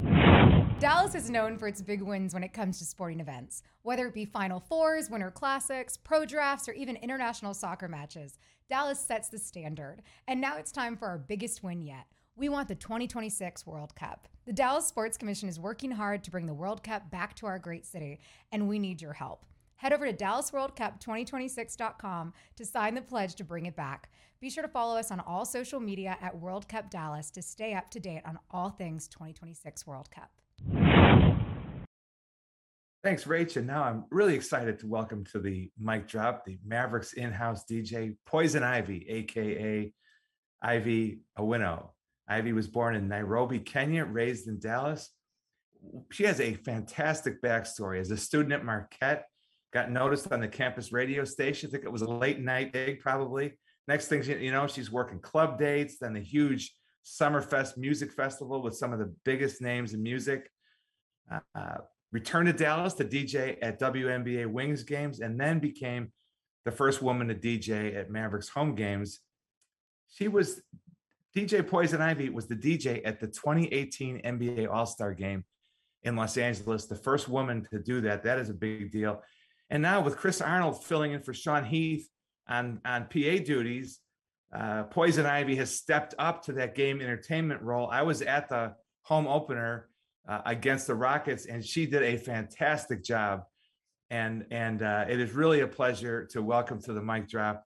Dallas is known for its big wins when it comes to sporting events, whether it be Final Fours, Winter Classics, pro drafts, or even international soccer matches. Dallas sets the standard. And now it's time for our biggest win yet. We want the 2026 World Cup. The Dallas Sports Commission is working hard to bring the World Cup back to our great city, and we need your help. Head over to DallasWorldCup2026.com to sign the pledge to bring it back. Be sure to follow us on all social media at World Cup Dallas to stay up to date on all things 2026 World Cup. Thanks, Rach. And now I'm really excited to welcome to the mic drop the Mavericks in-house DJ, Poizon Ivy, aka Ivy Awino. Ivy was born in Nairobi, Kenya, raised in Dallas. She has a fantastic backstory. As a student at Marquette, got noticed on the campus radio station. I think it was a late night gig, probably. Next thing you know, she's working club dates, then the huge Summerfest music festival with some of the biggest names in music. Returned to Dallas to DJ at WNBA Wings games, and then became the first woman to DJ at Mavericks home games. She was... DJ Poizon Ivy was the DJ at the 2018 NBA All-Star Game in Los Angeles, the first woman to do that. That is a big deal. And now with Chris Arnold filling in for Sean Heath on PA duties, Poizon Ivy has stepped up to that game entertainment role. I was at the home opener against the Rockets, and she did a fantastic job. And it is really a pleasure to welcome to the mic drop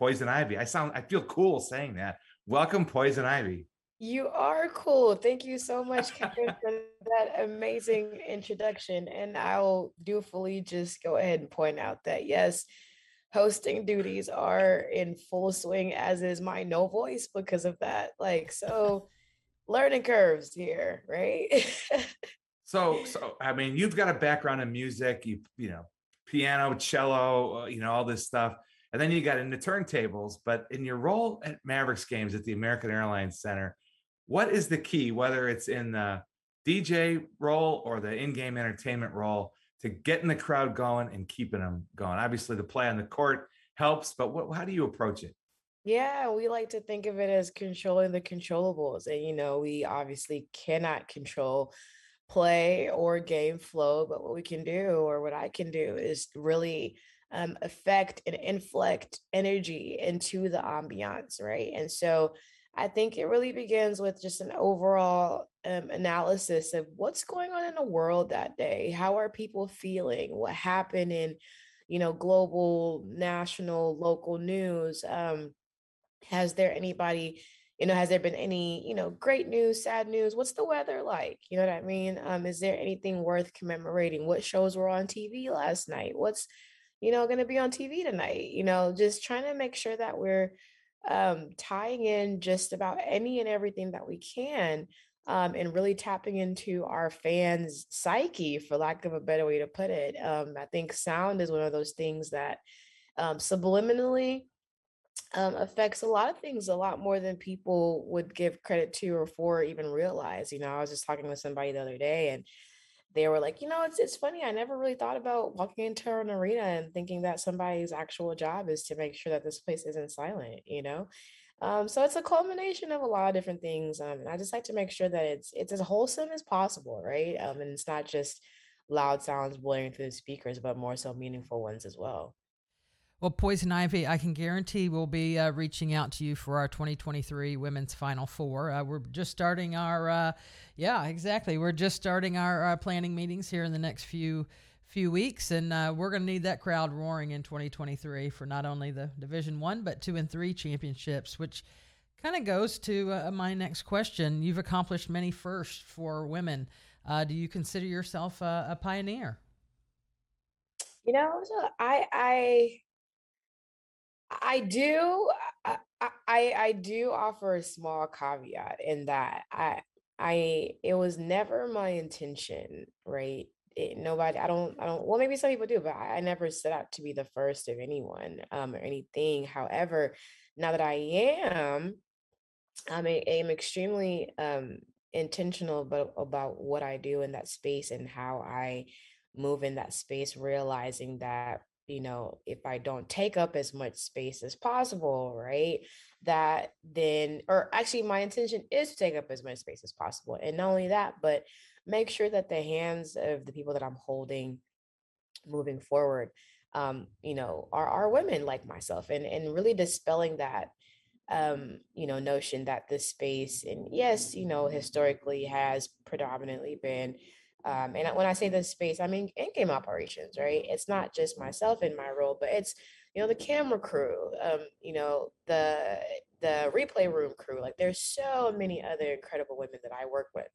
Poizon Ivy. I feel cool saying that. Welcome, Poizon Ivy. You are cool. Thank you so much, Kevin, for that amazing introduction. And I'll dutifully just go ahead and point out that, yes, hosting duties are in full swing, as is my no voice because of that. Like, so learning curves here, right? So, I mean, you've got a background in music, you know, piano, cello, you know, all this stuff. And then you got into turntables, but in your role at Mavericks games at the American Airlines Center, what is the key, whether it's in the DJ role or the in-game entertainment role, to getting the crowd going and keeping them going? Obviously, the play on the court helps, but how do you approach it? Yeah, we like to think of it as controlling the controllables. And, you know, we obviously cannot control play or game flow, but what we can do, or what I can do, is really affect and inflect energy into the ambiance, right? And so I think it really begins with just an overall analysis of what's going on in the world that day. How are people feeling? What happened in, you know, global, national, local news? Has there been any, you know, great news, sad news? What's the weather like? You know what I mean? Is there anything worth commemorating? What shows were on TV last night? What's, you know, going to be on TV tonight? You know, just trying to make sure that we're tying in just about any and everything that we can, and really tapping into our fans' psyche, for lack of a better way to put it. I think sound is one of those things that subliminally affects a lot of things, a lot more than people would give credit to or for even realize. You know, I was just talking with somebody the other day, and they were like, you know, it's funny. I never really thought about walking into an arena and thinking that somebody's actual job is to make sure that this place isn't silent, you know? So it's a culmination of a lot of different things. And I just like to make sure that it's as wholesome as possible, right? And it's not just loud sounds blaring through the speakers, but more so meaningful ones as well. Well, Poizon Ivy, I can guarantee we'll be reaching out to you for our 2023 Women's Final Four. We're just starting our, We're just starting our planning meetings here in the next few weeks, and we're going to need that crowd roaring in 2023 for not only the Division I, but II and III championships, which kind of goes to my next question. You've accomplished many firsts for women. Do you consider yourself a pioneer? You know, I do offer a small caveat in that it was never my intention, right? Well, maybe some people do, but I never set out to be the first of anyone, or anything. However, now that I am, I am extremely intentional about what I do in that space and how I move in that space, realizing that, you know, if I don't take up as much space as possible, right, my intention is to take up as much space as possible. And not only that, but make sure that the hands of the people that I'm holding moving forward, you know, are women like myself, and really dispelling that notion that this space, and yes, historically has predominantly been, and when I say this space, I mean in-game operations, right? It's not just myself in my role, but it's, the camera crew, the replay room crew. Like, there's so many other incredible women that I work with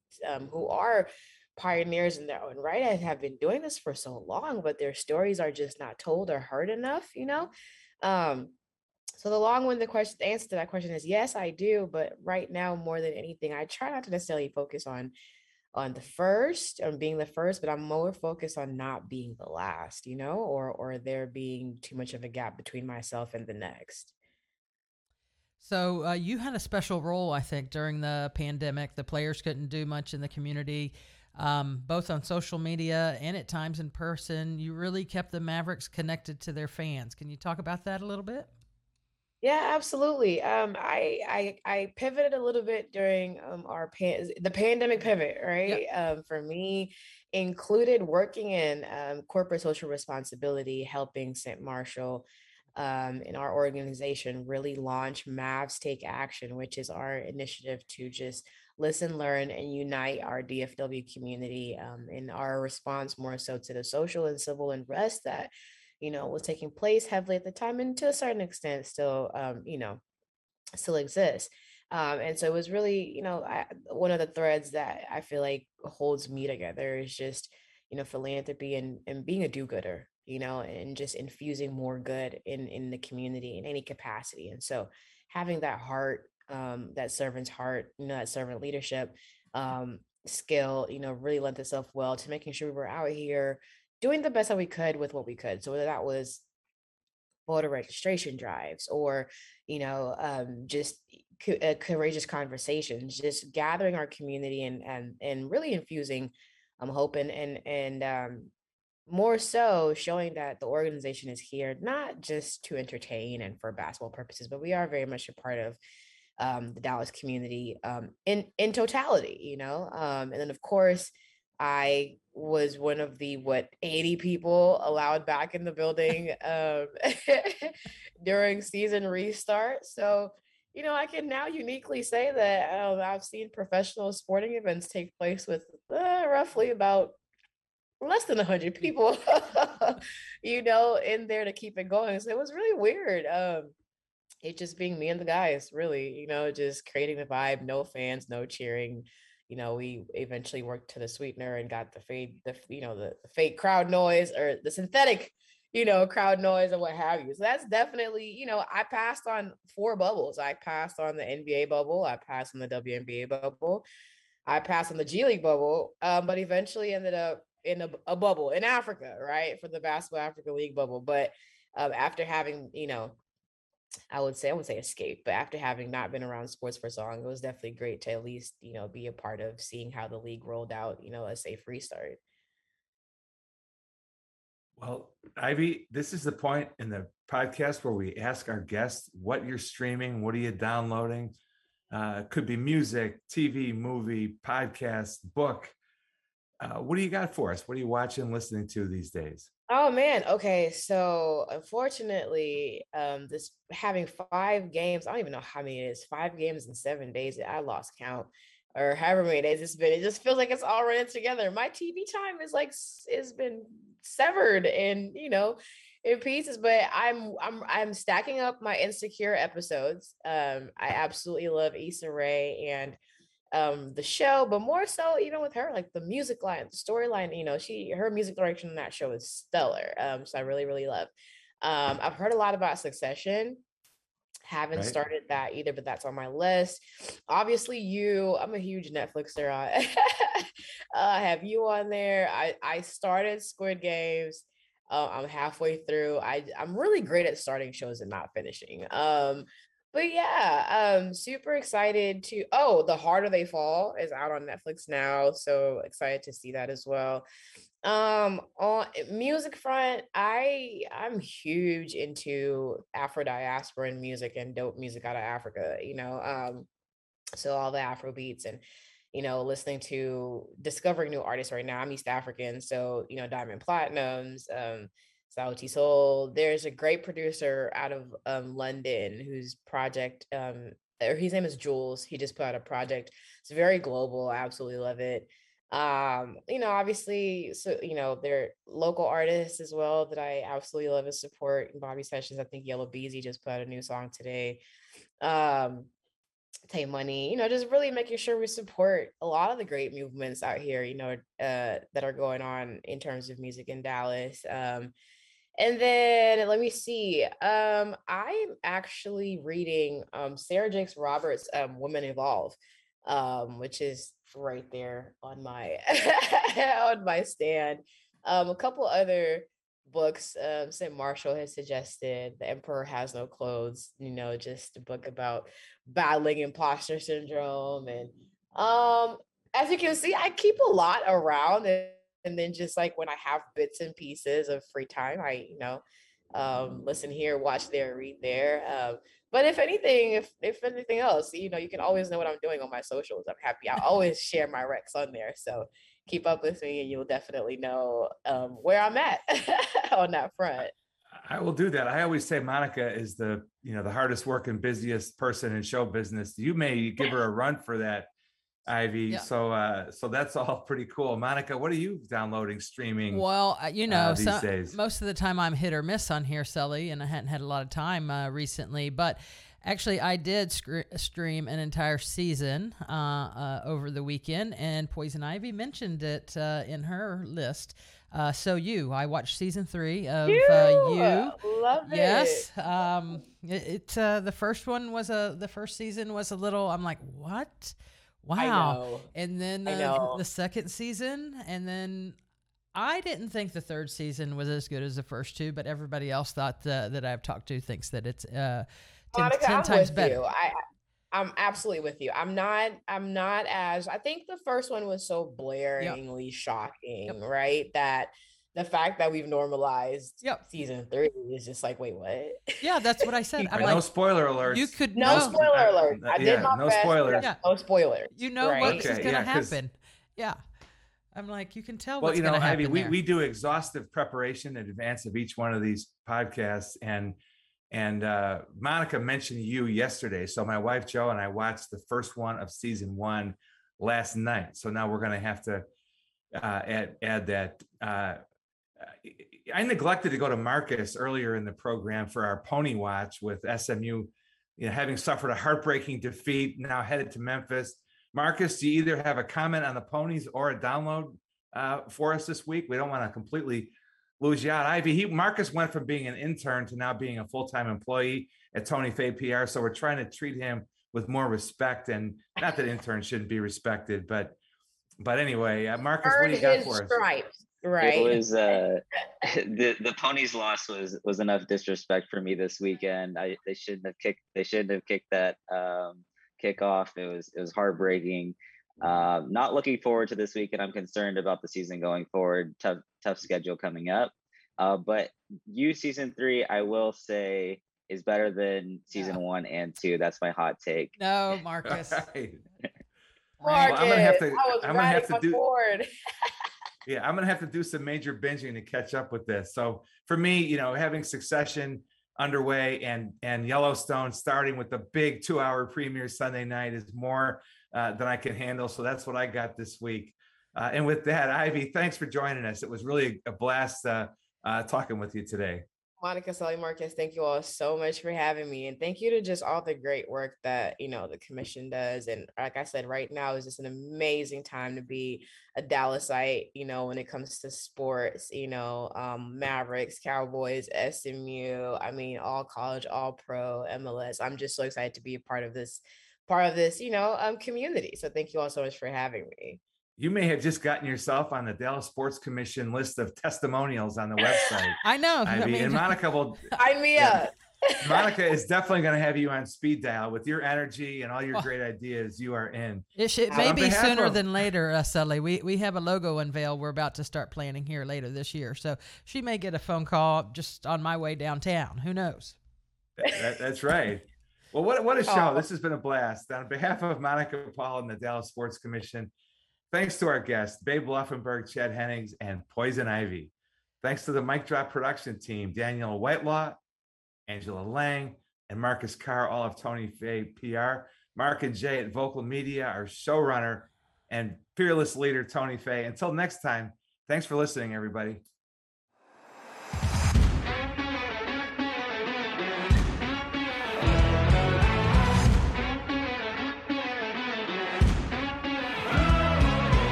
who are pioneers in their own right and have been doing this for so long, but their stories are just not told or heard enough, So the long-winded question, the answer to that question is yes, I do. But right now, more than anything, I try not to necessarily focus on being the first, but I'm more focused on not being the last, or there being too much of a gap between myself and the next. So you had a special role, I think, during the pandemic. The players couldn't do much in the community, both on social media and at times in person. You really kept the Mavericks connected to their fans. Can you talk about that a little bit? Yeah, absolutely. I pivoted a little bit during the pandemic pivot, right? Yep. For me, included working in corporate social responsibility, helping St. Marshall in our organization really launch Mavs Take Action, which is our initiative to just listen, learn, and unite our DFW community in our response more so to the social and civil unrest that was taking place heavily at the time, and to a certain extent still, still exists. And so it was really, one of the threads that I feel like holds me together is just, philanthropy and being a do-gooder, and just infusing more good in the community in any capacity. And so having that heart, that servant's heart, that servant leadership skill, really lent itself well to making sure we were out here doing the best that we could with what we could. So whether that was voter registration drives or, just courageous conversations, just gathering our community and really infusing hope and more so showing that the organization is here, not just to entertain and for basketball purposes, but we are very much a part of the Dallas community in totality, and then of course, I was one of the 80 people allowed back in the building during season restart. So, I can now uniquely say that I've seen professional sporting events take place with roughly about less than 100 people, in there to keep it going. So it was really weird. It just being me and the guys, really, just creating the vibe, no fans, no cheering. We eventually worked to the sweetener and got the fake crowd noise or the synthetic, crowd noise and what have you. So that's definitely, I passed on 4 bubbles. I passed on the NBA bubble. I passed on the WNBA bubble. I passed on the G League bubble, but eventually ended up in a bubble in Africa, right? For the Basketball Africa League bubble. But after having, I would say escape, but after having not been around sports for so long, it was definitely great to at least, be a part of seeing how the league rolled out, a safe restart. Well, Ivy, this is the point in the podcast where we ask our guests what you're streaming, what are you downloading? Could be music, TV, movie, podcast, book. What do you got for us? What are you watching, listening to these days? Oh man. Okay. So unfortunately, this having 5 games, I don't even know how many it is, 5 games in 7 days. I lost count, or however many days it's been. It just feels like it's all running together. My TV time is been severed and, in pieces, but I'm stacking up my Insecure episodes. I absolutely love Issa Rae and the show, but more so even with her, like the music line, the storyline, her music direction in that show is stellar. So I really, really love. I've heard a lot about Succession. Haven't started that either, but that's on my list. Obviously, I'm a huge Netflixer. I have you on there. I started Squid Games. I'm halfway through. I'm really great at starting shows and not finishing. But yeah, super excited to, The Harder They Fall is out on Netflix now. So excited to see that as well. On music front, I'm huge into Afro diasporan music and dope music out of Africa, so all the Afro beats and, listening to discovering new artists right now. I'm East African. So, Diamond Platnumz, Saudi. So there's a great producer out of London whose project, his name is Jules. He just put out a project. It's very global. I absolutely love it. Obviously, so, there are local artists as well that I absolutely love and support. Bobby Sessions, I think Yellow Beezy just put out a new song today. Take Money, just really making sure we support a lot of the great movements out here, that are going on in terms of music in Dallas. And then let me see. I'm actually reading Sarah Jakes Roberts' Women Evolve, which is right there on my on my stand. A couple other books St. Marshall has suggested, The Emperor Has No Clothes, just a book about battling imposter syndrome. And as you can see, I keep a lot around, and then just like when I have bits and pieces of free time, I listen here, watch there, read there. But if anything else, you can always know what I'm doing on my socials. I'm happy. I always share my recs on there. So keep up with me and you'll definitely know where I'm at on that front. I will do that. I always say Monica is the, the hardest working, busiest person in show business. You may give her a run for that, Ivy. Yeah. So that's all pretty cool. Monica, what are you downloading, streaming? Well, these days? Most of the time I'm hit or miss on here, Sully, and I hadn't had a lot of time recently, but actually I did stream an entire season over the weekend, and Poizon Ivy mentioned it in her list. I watched season 3 of You. Love it. Yes. The first one was the first season was a little, I'm like, what? Wow. And then the second season, and then I didn't think the third season was as good as the first two, but everybody else that I've talked to thinks that it's 10 times better. You. I'm absolutely with you. I'm not as, I think the first one was so blaringly shocking, right? That the fact that we've normalized season 3 is just like, wait, what? Yeah, that's what I said. I'm like, no spoiler alert. You could know. No spoiler alert. I did my best. Spoilers. Yeah. No spoilers. Right? What's going to happen. Yeah. I'm like, you can tell what's going to happen. Well, we do exhaustive preparation in advance of each one of these podcasts. And Monica mentioned You yesterday. So my wife, Jo, and I watched the first one of season 1 last night. So now we're going to have to add that. I neglected to go to Marcus earlier in the program for our pony watch with SMU, having suffered a heartbreaking defeat, now headed to Memphis. Marcus, do you either have a comment on the ponies or a download for us this week? We don't want to completely lose you out. Ivy, Marcus went from being an intern to now being a full-time employee at Tony Fay PR. So we're trying to treat him with more respect, and not that interns shouldn't be respected, but anyway, Marcus, what do you got for us? Right. It was the ponies' loss was enough disrespect for me this weekend. They shouldn't have kicked that kickoff. It was heartbreaking. Not looking forward to this weekend. I'm concerned about the season going forward. Tough schedule coming up. But You season 3, I will say, is better than season 1 and 2. That's my hot take. No, Marcus. Right. Marcus, I'm gonna have to. Yeah, I'm going to have to do some major binging to catch up with this. So for me, having Succession underway and Yellowstone starting with the big 2-hour premiere Sunday night is more than I can handle. So that's what I got this week. And with that, Ivy, thanks for joining us. It was really a blast talking with you today. Monica, Sully, Marcus, thank you all so much for having me. And thank you to just all the great work that, the commission does. And like I said, right now is just an amazing time to be a Dallasite, when it comes to sports, Mavericks, Cowboys, SMU, all college, all pro, MLS. I'm just so excited to be a part of this, community. So thank you all so much for having me. You may have just gotten yourself on the Dallas Sports Commission list of testimonials on the website. I know. And Monica will sign me up. Monica is definitely going to have you on speed dial with your energy and all your great ideas. You are in. It may be sooner than later, Sully. We have a logo unveil we're about to start planning here later this year. So she may get a phone call just on my way downtown. Who knows? That's right. Well, what a show. This has been a blast. On behalf of Monica Paul and the Dallas Sports Commission, thanks to our guests, Babe Laufenberg, Chad Hennings, and Poizon Ivy. Thanks to the Mic Drop production team, Daniel Whitelaw, Angela Lang, and Marcus Carr, all of Tony Faye PR. Mark and Jay at Vocal Media, our showrunner, and fearless leader, Tony Faye. Until next time, thanks for listening, everybody.